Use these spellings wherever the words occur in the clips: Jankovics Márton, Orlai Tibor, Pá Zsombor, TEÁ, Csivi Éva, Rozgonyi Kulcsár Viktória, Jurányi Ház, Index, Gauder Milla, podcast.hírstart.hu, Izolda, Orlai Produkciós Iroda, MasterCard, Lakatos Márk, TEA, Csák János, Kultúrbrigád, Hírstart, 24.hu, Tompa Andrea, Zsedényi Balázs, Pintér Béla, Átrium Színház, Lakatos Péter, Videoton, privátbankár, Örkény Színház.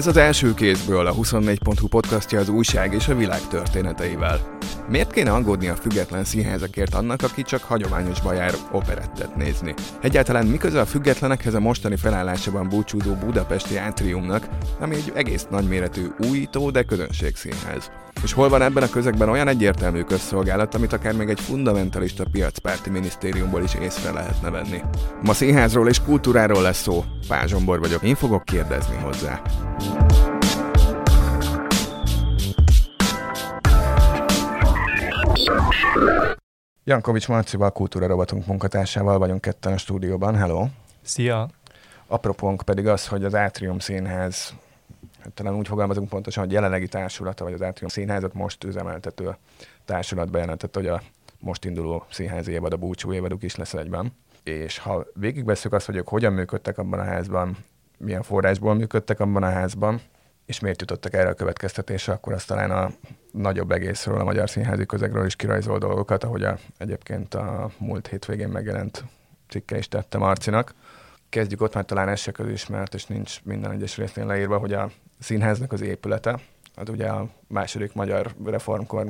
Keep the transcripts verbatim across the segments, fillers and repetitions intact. Ez az első kézből a huszonnégy pont hu podcastja az újság és a világ történeteivel. Miért kéne aggódni a független színházakért annak, aki csak hagyományosba jár operettet nézni? Egyáltalán mi köze a függetlenekhez a mostani felállásában búcsúzó budapesti átriumnak, ami egy egész nagyméretű újító, de közönségszínház? És hol van ebben a közegben olyan egyértelmű közszolgálat, amit akár még egy fundamentalista piacpárti minisztériumból is észre lehetne venni? Ma színházról és kultúráról lesz szó. Pá Zsombor vagyok, én fogok kérdezni hozzá. Jankovics Márcival, kultúra rovatunk munkatársával vagyunk ketten a stúdióban. Hello! Szia! Apropónk pedig az, hogy az Átrium Színház, talán úgy fogalmazunk pontosan, hogy jelenlegi társulata, vagy az Átrium Színházat most üzemeltető társulat bejelentett, hogy a most induló színházi évad, a búcsú évaduk is lesz egyben. És ha végigvesszük azt, hogy ők hogyan működtek abban a házban, milyen forrásból működtek abban a házban, és miért jutottak erre a következtetésre, akkor azt talán a nagyobb egészről, a magyar színházi közegről is kirajzol dolgokat, ahogy a, egyébként a múlt hétvégén megjelent cikke is tette Marcinak. Kezdjük ott, már talán ez se közismert, és nincs minden egyes részén leírva, hogy a színháznak az épülete, az ugye a második magyar reformkor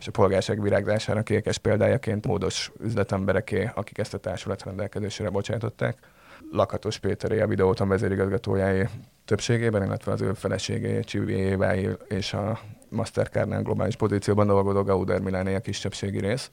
és a polgárság virágzásának ékes példájaként módos üzletembereké, akik ezt a társulat rendelkezésére bocsátották. Lakatos Péteré, a Videoton vezérigazgatójáé többségében, illetve az ő feleségé, Csivi Éva és a MasterCardnál globális pozícióban dolgozó Gauder Milláné a kisebbségi rész.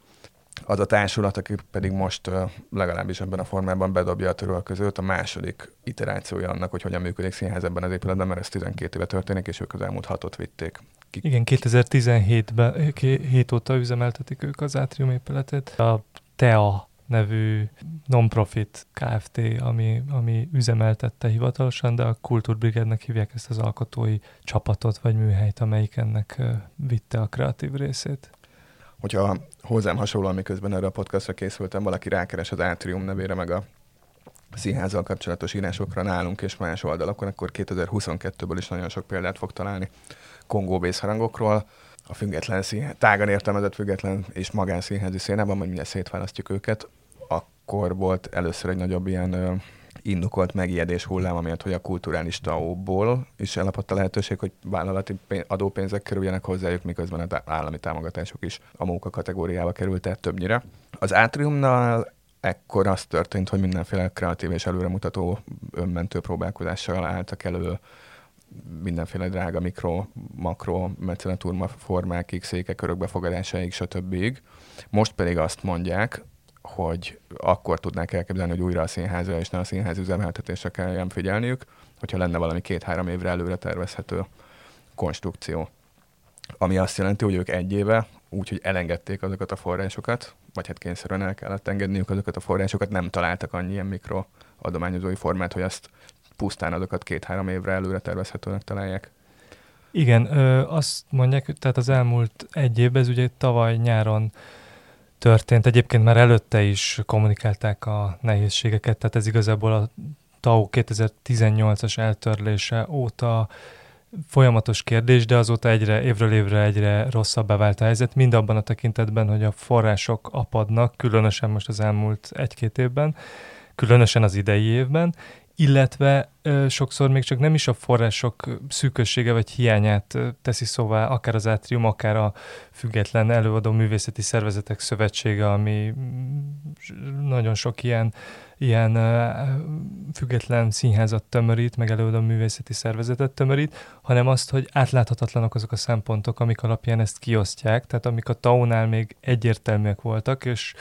Az a társulat, aki pedig most legalábbis ebben a formában bedobja a törölközőt, a második iterációja annak, hogy hogyan működik színház ebben az épületben, mert ez tizenkét éve történik, és ők az elmúlt hatot vitték. Ki... Igen, kétezer-tizenhétben, hét óta üzemeltetik ők az Átrium épületet. A té e á nevű non-profit Kft., ami, ami üzemeltette hivatalosan, de a Kultúrbrigádnak hívják ezt az alkotói csapatot, vagy műhelyt, amelyik ennek vitte a kreatív részét. Hogyha hozzám hasonlóan, miközben erre a podcastra készültem, valaki rákeres az Átrium nevére, meg a színházzal kapcsolatos írásokra nálunk és más oldalakon, akkor kétezer-huszonkettőből is nagyon sok példát fog találni kongó vészharangokról, a független színház, tágan értelmezett független és magánszínházi szénában, majd mindjárt szétválasztjuk őket. Akkor volt először egy nagyobb ilyen ö, indokolt megijedés hullám, amiatt, hogy a kulturális té e á-ból is ellapott a lehetőség, hogy vállalati pénz, adópénzek kerüljenek hozzájuk, miközben az állami támogatások is a munka kategóriába került, tehát többnyire. Az Átriumnál ekkor az történt, hogy mindenféle kreatív és előremutató önmentő próbálkozással álltak elő, mindenféle drága mikro, makro, mecenatúrma formákig, székek örökbefogadásáig, stb. Most pedig azt mondják, hogy akkor tudnák elképzelni, hogy újra a színházra és ne a színház üzemeltetésre kelljen figyelniük, hogyha lenne valami két-három évre előre tervezhető konstrukció. Ami azt jelenti, hogy ők egy éve úgyhogy elengedték azokat a forrásokat, vagy hát kényszerűen el kellett engedniük azokat a forrásokat, nem találtak annyi ilyen mikro adományozói formát, hogy azt pusztán azokat két-három évre előre tervezhetőnek találják. Igen, ö, azt mondják, tehát az elmúlt egy évben, ez ugye tavaly nyáron történt, egyébként már előtte is kommunikálták a nehézségeket, tehát ez igazából a té e á kétezer-tizennyolcas eltörlése óta folyamatos kérdés, de azóta egyre, évről évre egyre rosszabbá vált a helyzet, mind abban a tekintetben, hogy a források apadnak, különösen most az elmúlt egy-két évben, különösen az idei évben, illetve ö, sokszor még csak nem is a források szűkössége vagy hiányát ö, teszi szóvá akár az Átrium, akár a Független Előadó Művészeti Szervezetek Szövetsége, ami nagyon sok ilyen, ilyen ö, független színházat tömörít, meg előadó művészeti szervezetet tömörít, hanem azt, hogy átláthatatlanok azok a szempontok, amik alapján ezt kiosztják, tehát amik a té e á-nál még egyértelműek voltak, és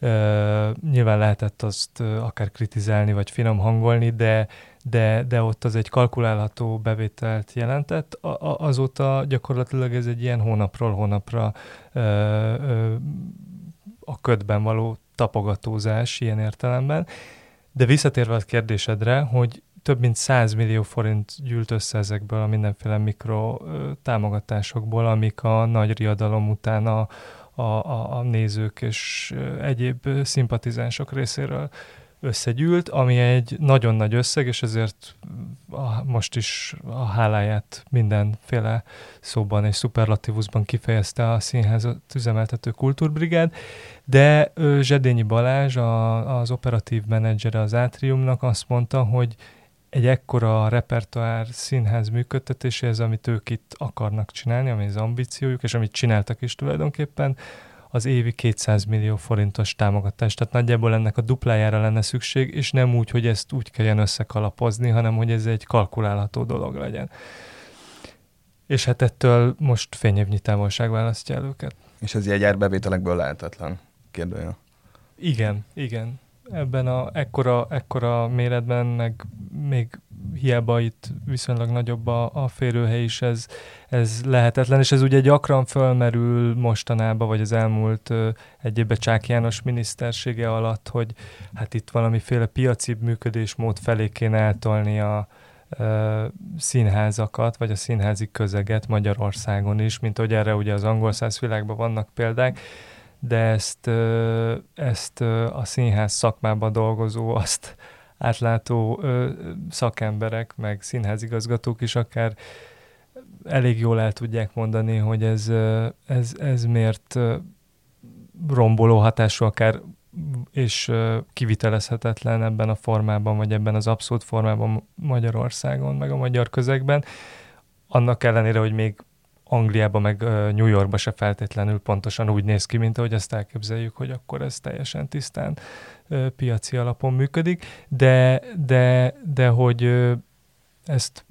Uh, nyilván lehetett azt uh, akár kritizálni, vagy finom hangolni, de, de, de ott az egy kalkulálható bevételt jelentett. A, a, azóta gyakorlatilag ez egy ilyen hónapról hónapra uh, uh, a ködben való tapogatózás ilyen értelemben. De visszatérve a kérdésedre, hogy több mint száz millió forint gyűlt össze ezekből a mindenféle mikro uh, támogatásokból, amik a nagy riadalom után a A, a, a nézők és egyéb szimpatizánsok részéről összegyűlt, ami egy nagyon nagy összeg, és ezért a, most is a háláját mindenféle szóban és szuperlatívuszban kifejezte a színházat üzemeltető Kultúrbrigád, de Zsedényi Balázs, a, az operatív menedzsere az Átriumnak azt mondta, hogy egy ekkora repertoár színház működtetéséhez, amit ők itt akarnak csinálni, ami az ambíciójuk, és amit csináltak is tulajdonképpen, az évi kétszáz millió forintos támogatás. Tehát nagyjából ennek a duplájára lenne szükség, és nem úgy, hogy ezt úgy kelljen összekalapozni, hanem hogy ez egy kalkulálható dolog legyen. És hát ettől most fényévnyi távolság választja el őket. És ez egy árbevételekből lehetetlen kérdője. Igen, igen. Ebben a ekkora, ekkora méretben, meg még hiába itt viszonylag nagyobb a, a férőhely is, ez, ez lehetetlen, és ez ugye gyakran fölmerül mostanában, vagy az elmúlt egy évben Csák János minisztersége alatt, hogy hát itt valamiféle piacibb működésmód felé kéne eltolni a színházakat, vagy a színházi közeget Magyarországon is, mint hogy erre ugye az angol száz világban vannak példák, de ezt, ezt a színház szakmában dolgozó, azt átlátó szakemberek, meg színházigazgatók is akár elég jól el tudják mondani, hogy ez, ez, ez miért romboló hatású akár, és kivitelezhetetlen ebben a formában, vagy ebben az abszolút formában Magyarországon, meg a magyar közegben. Annak ellenére, hogy még Angliában, meg New Yorkban se feltétlenül pontosan úgy néz ki, mint ahogy azt elképzeljük, hogy akkor ez teljesen tisztán piaci alapon működik, de, de, de hogy ezt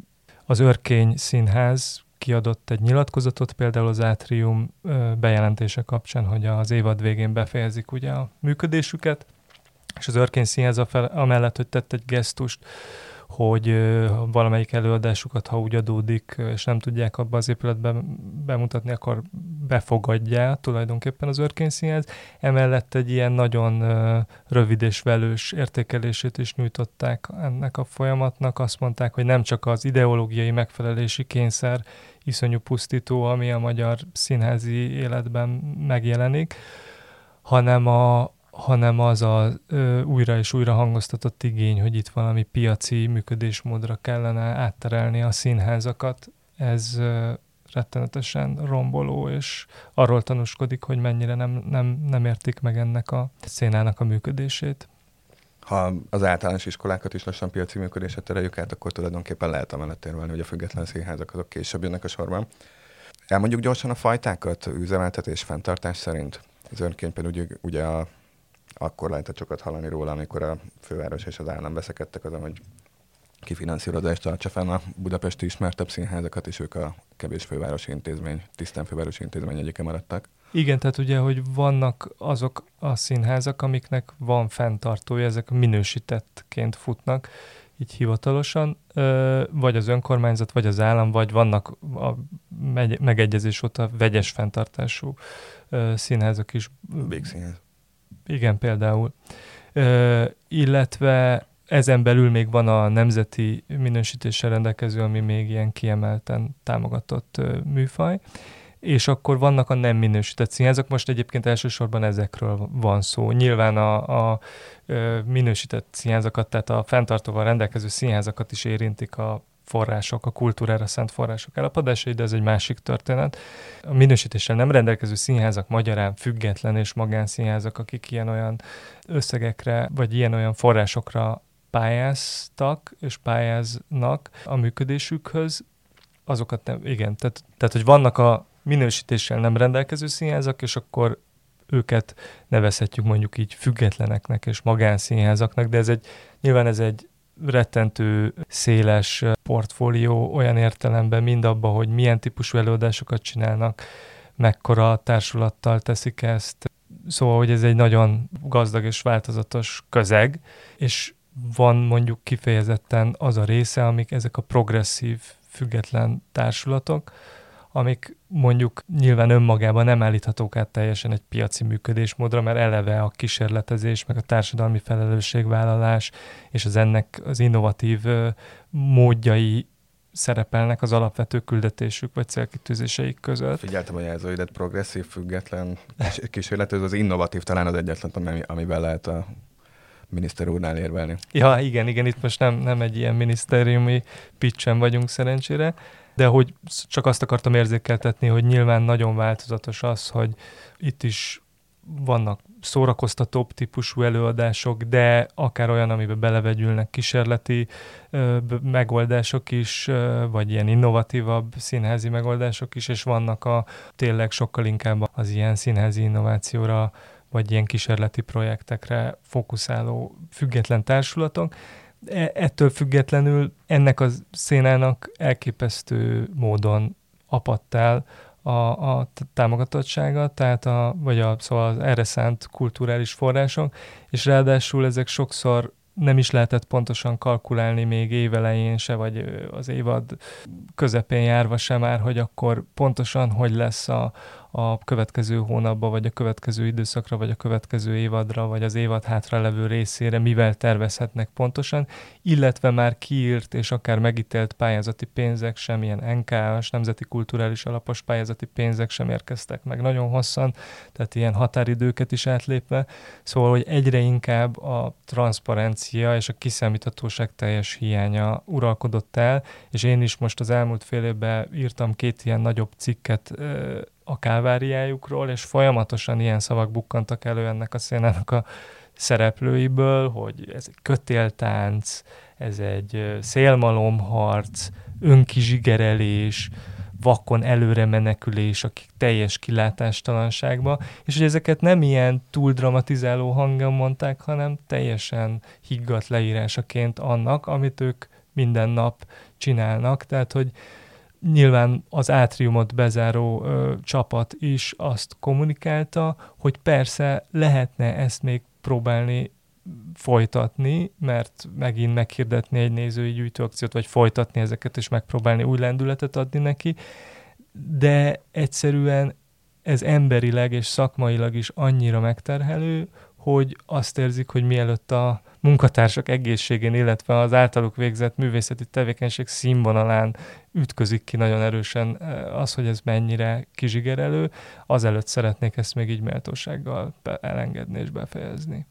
az Örkény Színház kiadott egy nyilatkozatot, például az Átrium bejelentése kapcsán, hogy az évad végén befejezik ugye a működésüket, és az Örkény Színház amellett, hogy tett egy gesztust, hogy valamelyik előadásukat, ha úgy adódik, és nem tudják abba az épületben bemutatni, akkor befogadják tulajdonképpen az Örkény Színház. Emellett egy ilyen nagyon rövid és velős értékelését is nyújtották ennek a folyamatnak. Azt mondták, hogy nem csak az ideológiai megfelelési kényszer iszonyú pusztító, ami a magyar színházi életben megjelenik, hanem a hanem az a ö, újra és újra hangoztatott igény, hogy itt valami piaci működésmódra kellene átterelni a színházakat. Ez ö, rettenetesen romboló, és arról tanúskodik, hogy mennyire nem, nem, nem értik meg ennek a szénának a működését. Ha az általános iskolákat is lassan piaci működésre tereljük át, akkor tulajdonképpen lehet amellett érvelni, hogy a független színházak azok később jönnek a sorban. Elmondjuk gyorsan a fajtákat üzemeltetés fenntartás szerint. Az Örkény ugye, ugye a akkor lehetett sokat hallani róla, amikor a főváros és az állam veszekedtek azon, hogy kifinanszírozást tartsa fenn a budapesti ismertebb színházakat, és ők a kevés fővárosi intézmény, tisztán fővárosi intézmény egyike maradtak. Igen, tehát ugye, hogy vannak azok a színházak, amiknek van fenntartója, ezek minősítettként futnak, így hivatalosan, vagy az önkormányzat, vagy az állam, vagy vannak a megegyezés óta vegyes fenntartású színházak is. Végszínház. Igen, például. Ö, illetve ezen belül még van a nemzeti minősítéssel rendelkező, ami még ilyen kiemelten támogatott ö, műfaj, és akkor vannak a nem minősített színházak. Most egyébként elsősorban ezekről van szó. Nyilván a, a ö, minősített színházakat, tehát a fenntartóval rendelkező színházakat is érintik a források, a kultúrára szánt források elapadásai, de ez egy másik történet. A minősítéssel nem rendelkező színházak magyarán független és magánszínházak, akik ilyen-olyan összegekre, vagy ilyen-olyan forrásokra pályáztak és pályáznak a működésükhöz, azokat nem, igen, tehát, tehát hogy vannak a minősítéssel nem rendelkező színházak, és akkor őket nevezhetjük mondjuk így függetleneknek és magánszínházaknak, de ez egy, nyilván ez egy rettentő széles portfólió olyan értelemben, mind abban, hogy milyen típusú előadásokat csinálnak, mekkora társulattal teszik ezt. Szóval, hogy ez egy nagyon gazdag és változatos közeg, és van mondjuk kifejezetten az a része, amik ezek a progresszív, független társulatok, amik mondjuk nyilván önmagában nem állíthatók át teljesen egy piaci működésmódra, mert eleve a kísérletezés, meg a társadalmi felelősségvállalás és az ennek az innovatív módjai szerepelnek az alapvető küldetésük vagy célkitűzéseik között. Figyeltem a jelzőidet, progresszív, független kísérletező, az innovatív talán az egyetlen, amiben lehet a miniszter úrnál érvelni. Ja, igen, igen, itt most nem, nem egy ilyen minisztériumi pitchen vagyunk szerencsére, de hogy csak azt akartam érzékeltetni, hogy nyilván nagyon változatos az, hogy itt is vannak szórakoztatóbb típusú előadások, de akár olyan, amiben belevegyülnek kísérleti ö, megoldások is, ö, vagy ilyen innovatívabb színházi megoldások is, és vannak a tényleg sokkal inkább az ilyen színházi innovációra, vagy ilyen kísérleti projektekre fókuszáló független társulatok. Ettől függetlenül ennek a szénának elképesztő módon apadt el a, a támogatottsága, tehát a, vagy a, szóval az erre szánt kulturális források, és ráadásul ezek sokszor nem is lehetett pontosan kalkulálni még évelején se, vagy az évad közepén járva se már, hogy akkor pontosan hogy lesz a, a következő hónapban, vagy a következő időszakra, vagy a következő évadra, vagy az évad hátra levő részére, mivel tervezhetnek pontosan, illetve már kiírt és akár megítélt pályázati pénzek sem, ilyen en ká á-s, nemzeti kulturális alapos pályázati pénzek sem érkeztek meg nagyon hosszan, tehát ilyen határidőket is átlépve. Szóval, hogy egyre inkább a transzparencia és a kiszámíthatóság teljes hiánya uralkodott el, és én is most az elmúlt fél évben írtam két ilyen nagyobb cikket a káváriájukról, és folyamatosan ilyen szavak bukkantak elő ennek a szénának a szereplőiből, hogy ez egy kötéltánc, ez egy szélmalomharc, önkizsigerelés, vakon előre menekülés, akik teljes kilátástalanságba, és hogy ezeket nem ilyen túl dramatizáló hangon mondták, hanem teljesen higgadt leírásaként annak, amit ők minden nap csinálnak, tehát hogy nyilván az átriumot bezáró ö, csapat is azt kommunikálta, hogy persze lehetne ezt még próbálni folytatni, mert megint meghirdetni egy nézői gyűjtőakciót, vagy folytatni ezeket, és megpróbálni új lendületet adni neki, de egyszerűen ez emberileg és szakmailag is annyira megterhelő, hogy azt érzik, hogy mielőtt a munkatársak egészségén, illetve az általuk végzett művészeti tevékenység színvonalán ütközik ki nagyon erősen az, hogy ez mennyire kizsigerelő, azelőtt szeretnék ezt még így méltósággal elengedni és befejezni.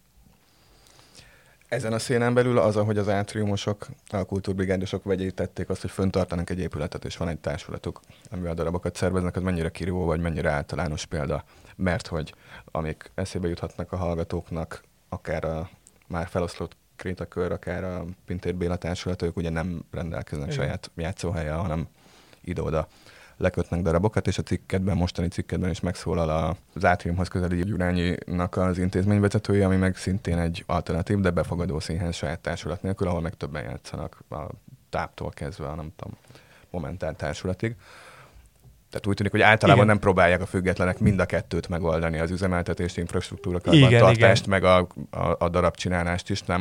Ezen a szénán belül az, ahogy az átriumosok, a kultúrbrigádosok vegyítették azt, hogy föntartanak egy épületet, és van egy társulatuk, amivel darabokat szerveznek, az mennyire kirívó, vagy mennyire általános példa, mert hogy amik eszébe juthatnak a hallgatóknak, akár a már feloszlott Krétakör, akár a Pintér Béla társulat, ők ugye nem rendelkeznek igen. saját játszóhelyen, hanem ide-oda lekötnek darabokat, és a cikkedben, mostani cikkedben is megszólal az átriumhoz közeli Gyurányinak az intézményvezetője, ami meg szintén egy alternatív, de befogadó színház saját társulat nélkül, ahol meg többen játszanak a táptól kezdve, a nem tudom, momentán társulatig. Tehát úgy tűnik, hogy általában igen. nem próbálják a függetlenek mind a kettőt megoldani, az üzemeltetést, infrastruktúra karbantartást, meg a, a, a darabcsinálást is. Nem,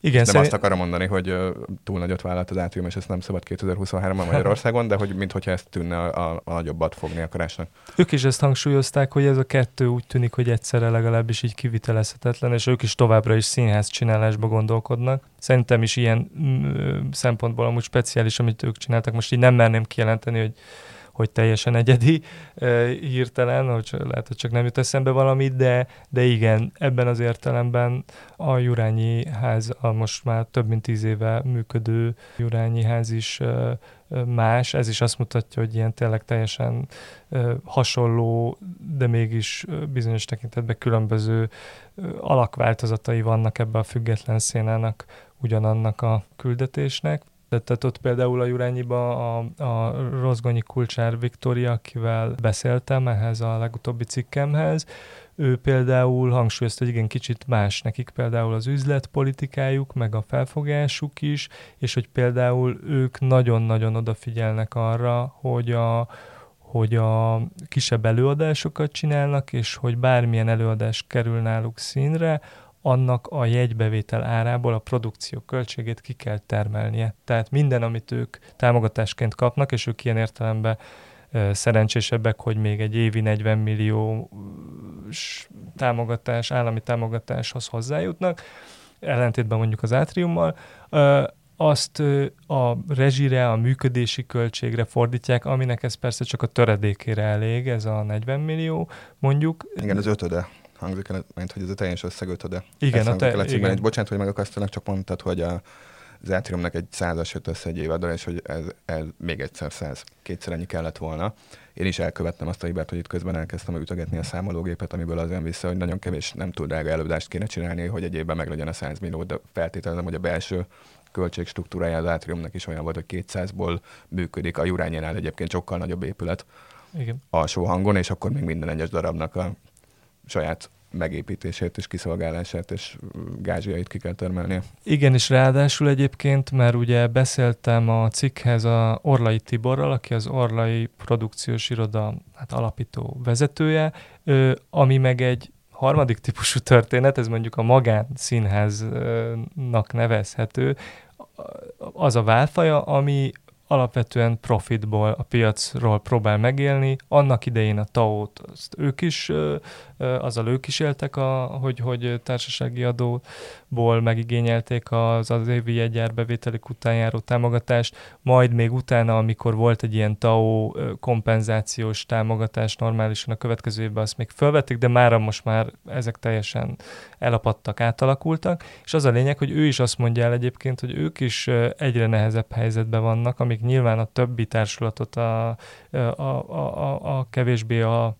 igen, nem szerint... azt akarom mondani, hogy túl nagyot vállalt az átrium, és ezt nem szabad kétezer-huszonháromban Magyarországon, de hogy minthogyha ezt tűnne a, a, a nagyobbat fogni akarásnak. Ők is ezt hangsúlyozták, hogy ez a kettő úgy tűnik, hogy egyszerre legalábbis így kivitelezhetetlen, és ők is továbbra is színház csinálásba gondolkodnak. Szerintem is ilyen m- szempontból amúgy speciális, amit ők csináltak. Most így nem merném kijelenteni, hogy hogy teljesen egyedi hirtelen, hogy lehet, hogy csak nem jut eszembe valamit, de, de igen, ebben az értelemben a Jurányi Ház, a most már több mint tíz éve működő Jurányi Ház is más, ez is azt mutatja, hogy ilyen tényleg teljesen hasonló, de mégis bizonyos tekintetben különböző alakváltozatai vannak ebben a független szénának ugyanannak a küldetésnek. Tehát ott például a Jurányiban a, a Rozgonyi Kulcsár Viktória, akivel beszéltem ehhez a legutóbbi cikkemhez, ő például hangsúlyozta, hogy igen, kicsit más nekik például az üzletpolitikájuk, meg a felfogásuk is, és hogy például ők nagyon-nagyon odafigyelnek arra, hogy a, hogy a kisebb előadásokat csinálnak, és hogy bármilyen előadás kerül náluk színre, annak a jegybevétel árából a produkció költségét ki kell termelnie. Tehát minden, amit ők támogatásként kapnak, és ők ilyen értelemben szerencsésebbek, hogy még egy évi negyven millió támogatás, állami támogatáshoz hozzájutnak, ellentétben mondjuk az átriummal, azt a rezsire, a működési költségre fordítják, aminek ez persze csak a töredékére elég, ez a negyven millió mondjuk. Igen, az ötöde. Hangzik el, mint hogy ez a teljes összeg ötöde. Igen, a te, igen. Bocsánat, hogy megakasztanak, csak mondtad, hogy a az Átriumnak egy százas jött össze egy évaddal, és hogy ez, ez még egyszer száz, kétszer ennyi kellett volna. Én is elkövettem azt a hibát, hogy itt közben elkezdtem ütögetni a számológépet, amiből az jön vissza, hogy nagyon kevés, nem túl drága előadást kéne csinálni, hogy egy évben meglegyen a száz millió, de feltételezem, hogy a belső költségstruktúrája az Átriumnak is olyan volt, hogy kétszázból működik. A Jurányinál egyébként sokkal nagyobb épület. Igen. Alsó hangon, és akkor még minden egyes darabnak a saját megépítését és kiszolgálását és gázsiait ki kell termelnie. Igen, és ráadásul egyébként, mert ugye beszéltem a cikkhez a Orlai Tiborral, aki az Orlai Produkciós Iroda hát alapító vezetője, ami meg egy harmadik típusú történet, ez mondjuk a magánszínháznak nevezhető, az a válfaja, ami alapvetően profitból, a piacról próbál megélni. Annak idején a té e á-t, azt ők is, azzal ők is éltek, a, hogy, hogy társasági adóból megigényelték az, az évi jegyárbevételik után járó támogatást, majd még utána, amikor volt egy ilyen té e á kompenzációs támogatás normálisan a következő évben, azt még felvették, de mára most már ezek teljesen elapadtak, átalakultak, és az a lényeg, hogy ő is azt mondja el egyébként, hogy ők is egyre nehezebb helyzetben vannak, amik nyilván a többi társulatot a, a, a, a, a kevésbé a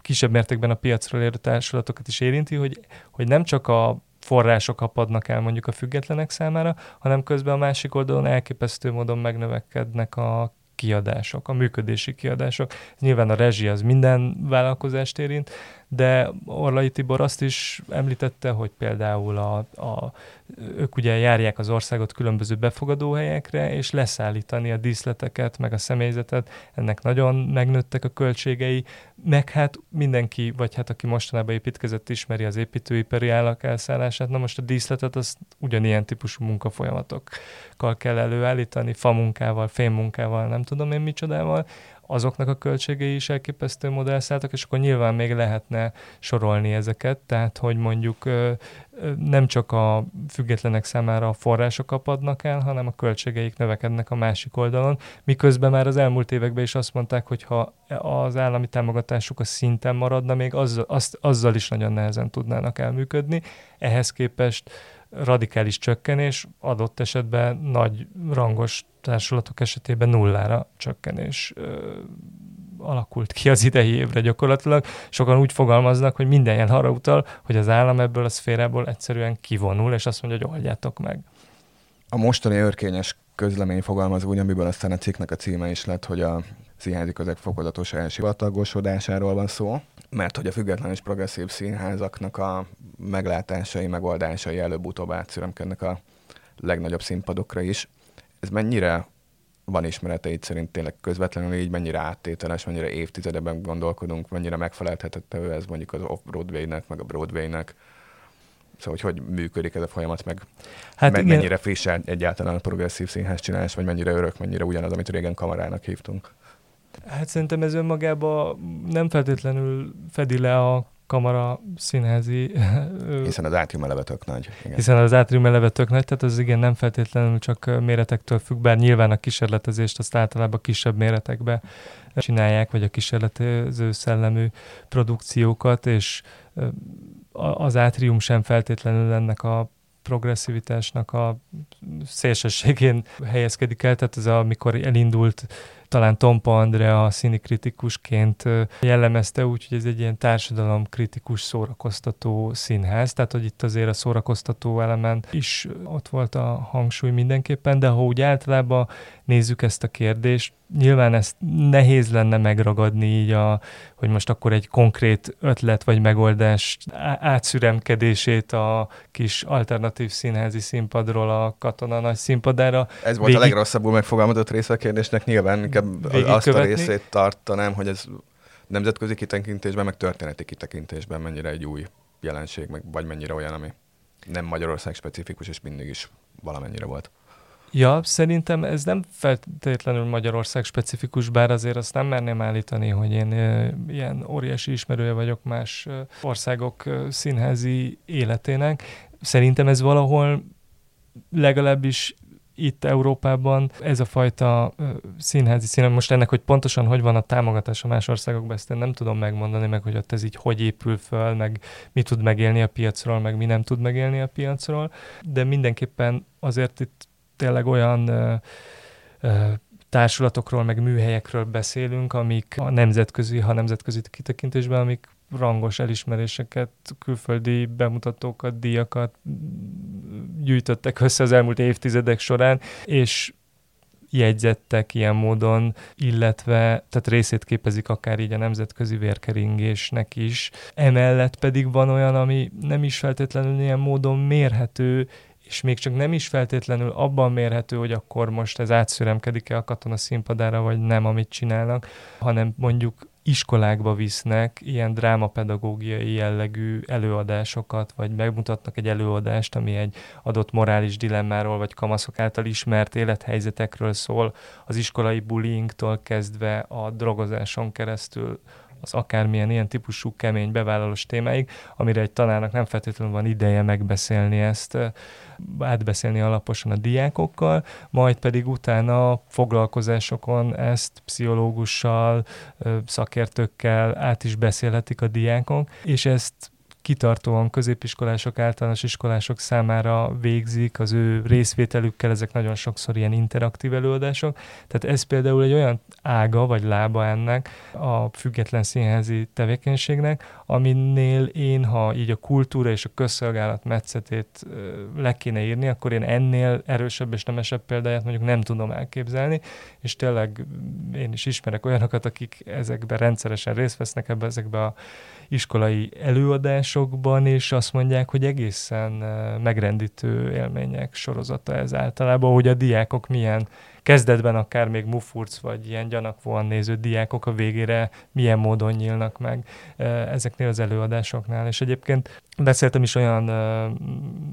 kisebb mértékben a piacról érő társulatokat is érinti, hogy, hogy nem csak a források apadnak el mondjuk a függetlenek számára, hanem közben a másik oldalon elképesztő módon megnövekednek a kiadások, a működési kiadások. Nyilván a rezsi az minden vállalkozást érint, de Orlai Tibor azt is említette, hogy például a, a, ők ugye járják az országot különböző befogadóhelyekre, és leszállítani a díszleteket, meg a személyzetet, ennek nagyon megnőttek a költségei, meg hát mindenki, vagy hát aki mostanában építkezett, ismeri az építőipari állak elszállását, na most a díszletet azt ugyanilyen típusú munkafolyamatokkal kell előállítani, famunkával, fémmunkával, nem tudom én micsodával, azoknak a költségei is elképesztő modellszálltak, és akkor nyilván még lehetne sorolni ezeket, tehát hogy mondjuk nem csak a függetlenek számára a források apadnak el, hanem a költségeik növekednek a másik oldalon, miközben már az elmúlt években is azt mondták, hogy ha az állami támogatásuk a szinten maradna, még azzal, azt, azzal is nagyon nehezen tudnának elműködni. Ehhez képest radikális csökkenés, adott esetben nagy rangos társulatok esetében nullára csökkenés ö, alakult ki az idei évre gyakorlatilag. Sokan úgy fogalmaznak, hogy minden jel arra utal, hogy az állam ebből a szférából egyszerűen kivonul, és azt mondja, hogy oldjátok meg. A mostani örkényes közlemény fogalmaz úgy, amiből aztán a cikknek a címe is lett, hogy a színházi közeg fokozatos elsivatagosodásáról van szó, mert hogy a független és progresszív színházaknak a meglátásai, megoldásai előbb-utóbb átszüremkednek a legnagyobb színpadokra is. Ez mennyire van ismereteid szerint tényleg közvetlenül így, mennyire áttételes, mennyire évtizedeben gondolkodunk, mennyire megfelelhethető ez mondjuk az off-Broadway-nek, meg a Broadway-nek? Szóval, hogy hogy működik ez a folyamat, meg hát men- mennyire friss egyáltalán a progresszív színház csinálás, vagy mennyire örök, mennyire ugyanaz, amit régen kamarának hívtunk? Hát szerintem ez önmagában nem feltétlenül fedi le a kamara színházi... Hiszen az átrium eleve tök nagy. Igen. Hiszen az átrium eleve tök nagy, tehát az igen nem feltétlenül csak méretektől függ, bár nyilván a kísérletezést azt általában kisebb méretekbe csinálják, vagy a kísérletező szellemű produkciókat, és az átrium sem feltétlenül ennek a progresszivitásnak a szélsőségén helyezkedik el, tehát ez amikor elindult, talán Tompa Andrea színikritikusként jellemezte úgy, hogy ez egy ilyen társadalomkritikus szórakoztató színház, tehát hogy itt azért a szórakoztató elemen is ott volt a hangsúly mindenképpen, de ha úgy általában nézzük ezt a kérdést, nyilván ezt nehéz lenne megragadni így, a, hogy most akkor egy konkrét ötlet vagy megoldás átszüremkedését a kis alternatív színházi színpadról a Katona nagy színpadára. Ez volt végig... a legrosszabbul megfogalmazott része a kérdésnek, nyilván inkább azt követni. A részét tartanám, hogy ez nemzetközi kitekintésben, meg történeti kitekintésben mennyire egy új jelenség, meg vagy mennyire olyan, ami nem Magyarország specifikus, és mindig is valamennyire volt. Ja, szerintem ez nem feltétlenül Magyarország specifikus, bár azért azt nem merném állítani, hogy én e, ilyen óriási ismerője vagyok más e, országok e, színházi életének. Szerintem ez valahol legalábbis itt Európában ez a fajta színházi színe, most ennek, hogy pontosan hogy van a támogatása más országokban, ezt én nem tudom megmondani, meg hogy ott ez így hogy épül föl, meg mi tud megélni a piacról, meg mi nem tud megélni a piacról, de mindenképpen azért itt tényleg olyan ö, ö, társulatokról, meg műhelyekről beszélünk, amik a nemzetközi, ha nemzetközi kitekintésben, amik rangos elismeréseket, külföldi bemutatókat, díjakat gyűjtöttek össze az elmúlt évtizedek során, és jegyzettek ilyen módon, illetve tehát részét képezik akár így a nemzetközi vérkeringésnek is. Emellett pedig van olyan, ami nem is feltétlenül ilyen módon mérhető, és még csak nem is feltétlenül abban mérhető, hogy akkor most ez átszüremkedik-e a katona színpadára, vagy nem, amit csinálnak, hanem mondjuk iskolákba visznek ilyen drámapedagógiai jellegű előadásokat, vagy megmutatnak egy előadást, ami egy adott morális dilemmáról, vagy kamaszok által ismert élethelyzetekről szól, az iskolai bullyingtól kezdve a drogozáson keresztül, az akármilyen ilyen típusú kemény bevállalós témáig, amire egy tanárnak nem feltétlenül van ideje megbeszélni ezt, átbeszélni alaposan a diákokkal, majd pedig utána foglalkozásokon ezt pszichológussal, szakértőkkel át is beszélhetik a diákok, és ezt kitartóan középiskolások, általános iskolások számára végzik az ő részvételükkel, ezek nagyon sokszor ilyen interaktív előadások. Tehát ez például egy olyan ága vagy lába ennek a független színházi tevékenységnek, aminél én, ha így a kultúra és a közszolgálat metszetét le kéne írni, akkor én ennél erősebb és nemesebb példáját mondjuk nem tudom elképzelni, és tényleg én is ismerek olyanokat, akik ezekben rendszeresen részt vesznek ebbe, ezekbe a iskolai előadásokban, és azt mondják, hogy egészen megrendítő élmények sorozata ez általában, hogy a diákok milyen kezdetben akár még mufurc, vagy ilyen gyanakvóan néző diákok a végére milyen módon nyílnak meg ezeknél az előadásoknál. És egyébként beszéltem is olyan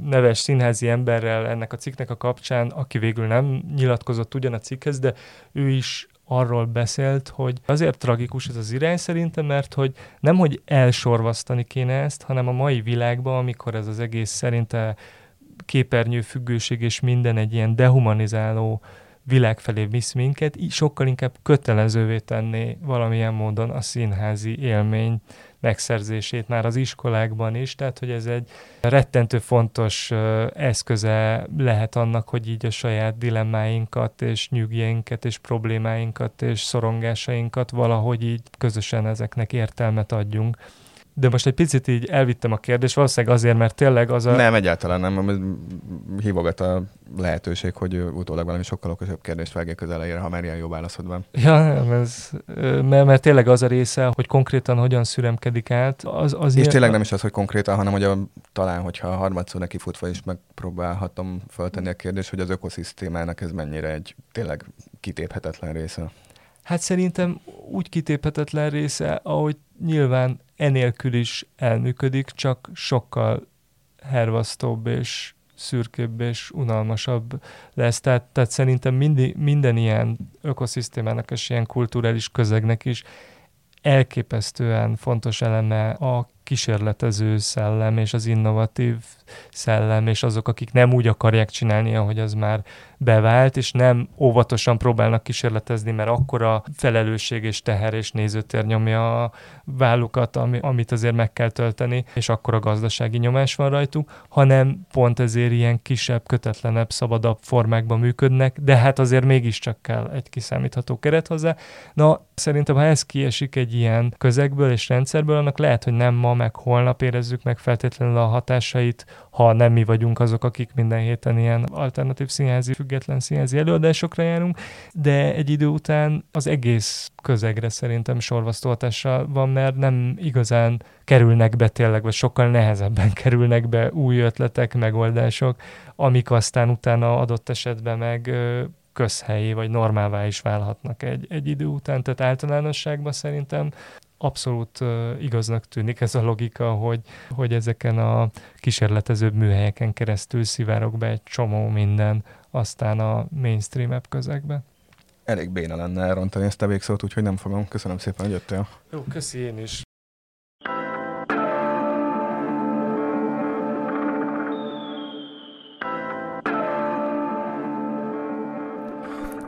neves színházi emberrel ennek a cikknek a kapcsán, aki végül nem nyilatkozott ugyan a cikkhez, de ő is arról beszélt, hogy azért tragikus ez az irány szerintem, mert hogy nemhogy elsorvasztani kéne ezt, hanem a mai világban, amikor ez az egész szerinte képernyőfüggőség és minden egy ilyen dehumanizáló világ felé visz minket, így sokkal inkább kötelezővé tenni valamilyen módon a színházi élmény megszerzését már az iskolákban is, tehát hogy ez egy rettentő fontos eszköze lehet annak, hogy így a saját dilemmáinkat és nyűgéinket és problémáinkat és szorongásainkat valahogy így közösen ezeknek értelmet adjunk. De most egy picit így elvittem a kérdést, valószínűleg azért, mert tényleg az a... Nem, egyáltalán nem. Hívogat a lehetőség, hogy utólag valami sokkal okosabb kérdést vágja közelére, ha már ilyen jó válaszod van. Ja, nem, ez, mert, mert tényleg az a része, hogy konkrétan hogyan szüremkedik át. Az, az és ilyen... tényleg nem is az, hogy konkrétan, hanem hogy a, talán, hogyha harmadszor nekifutva is megpróbálhatom feltenni a kérdést, hogy az ökoszisztémának ez mennyire egy tényleg kitéphetetlen része. Hát szerintem úgy kitéphetetlen része, ahogy nyilván enélkül is elműködik, csak sokkal hervasztóbb és szürkébb és unalmasabb lesz. Tehát, tehát szerintem mindi, minden ilyen ökoszisztémának és ilyen kulturális közegnek is elképesztően fontos eleme a kísérletező szellem és az innovatív szellem, és azok, akik nem úgy akarják csinálni, ahogy az már bevált, és nem óvatosan próbálnak kísérletezni, mert akkora felelősség és teher és nézőtér nyomja a vállukat, ami, amit azért meg kell tölteni, és akkora gazdasági nyomás van rajtuk, hanem pont ezért ilyen kisebb, kötetlenebb, szabadabb formákban működnek, de hát azért mégiscsak kell egy kiszámítható keret hozzá. Na, szerintem, ha ez kiesik egy ilyen közegből és rendszerből, annak lehet, hogy nem ma, meg holnap érezzük meg feltétlenül a hatásait, ha nem mi vagyunk azok, akik minden héten ilyen alternatív színházi, független színházi előadásokra járunk, de egy idő után az egész közegre szerintem sorvasztó hatással van, mert nem igazán kerülnek be tényleg, vagy sokkal nehezebben kerülnek be új ötletek, megoldások, amik aztán utána adott esetben meg közhelyi, vagy normává is válhatnak egy, egy idő után, tehát általánosságban szerintem abszolút uh, igaznak tűnik ez a logika, hogy, hogy ezeken a kísérletezőbb műhelyeken keresztül szivárog be egy csomó minden, aztán a mainstream-ebb közegbe. Elég béna lenne elrontani ezt a végszót, úgyhogy nem fogom. Köszönöm szépen, hogy jöttél. Jó, köszi én is.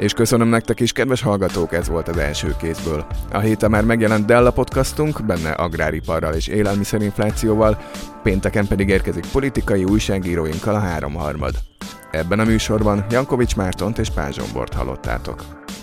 És köszönöm nektek is, kedves hallgatók, ez volt az első kézből. A héten már megjelent Della podcastunk, benne agráriparral és élelmiszerinflációval, pénteken pedig érkezik politikai újságíróinkkal a háromharmad. Ebben a műsorban Jankovics Mártont és Pá Zsombort hallottátok.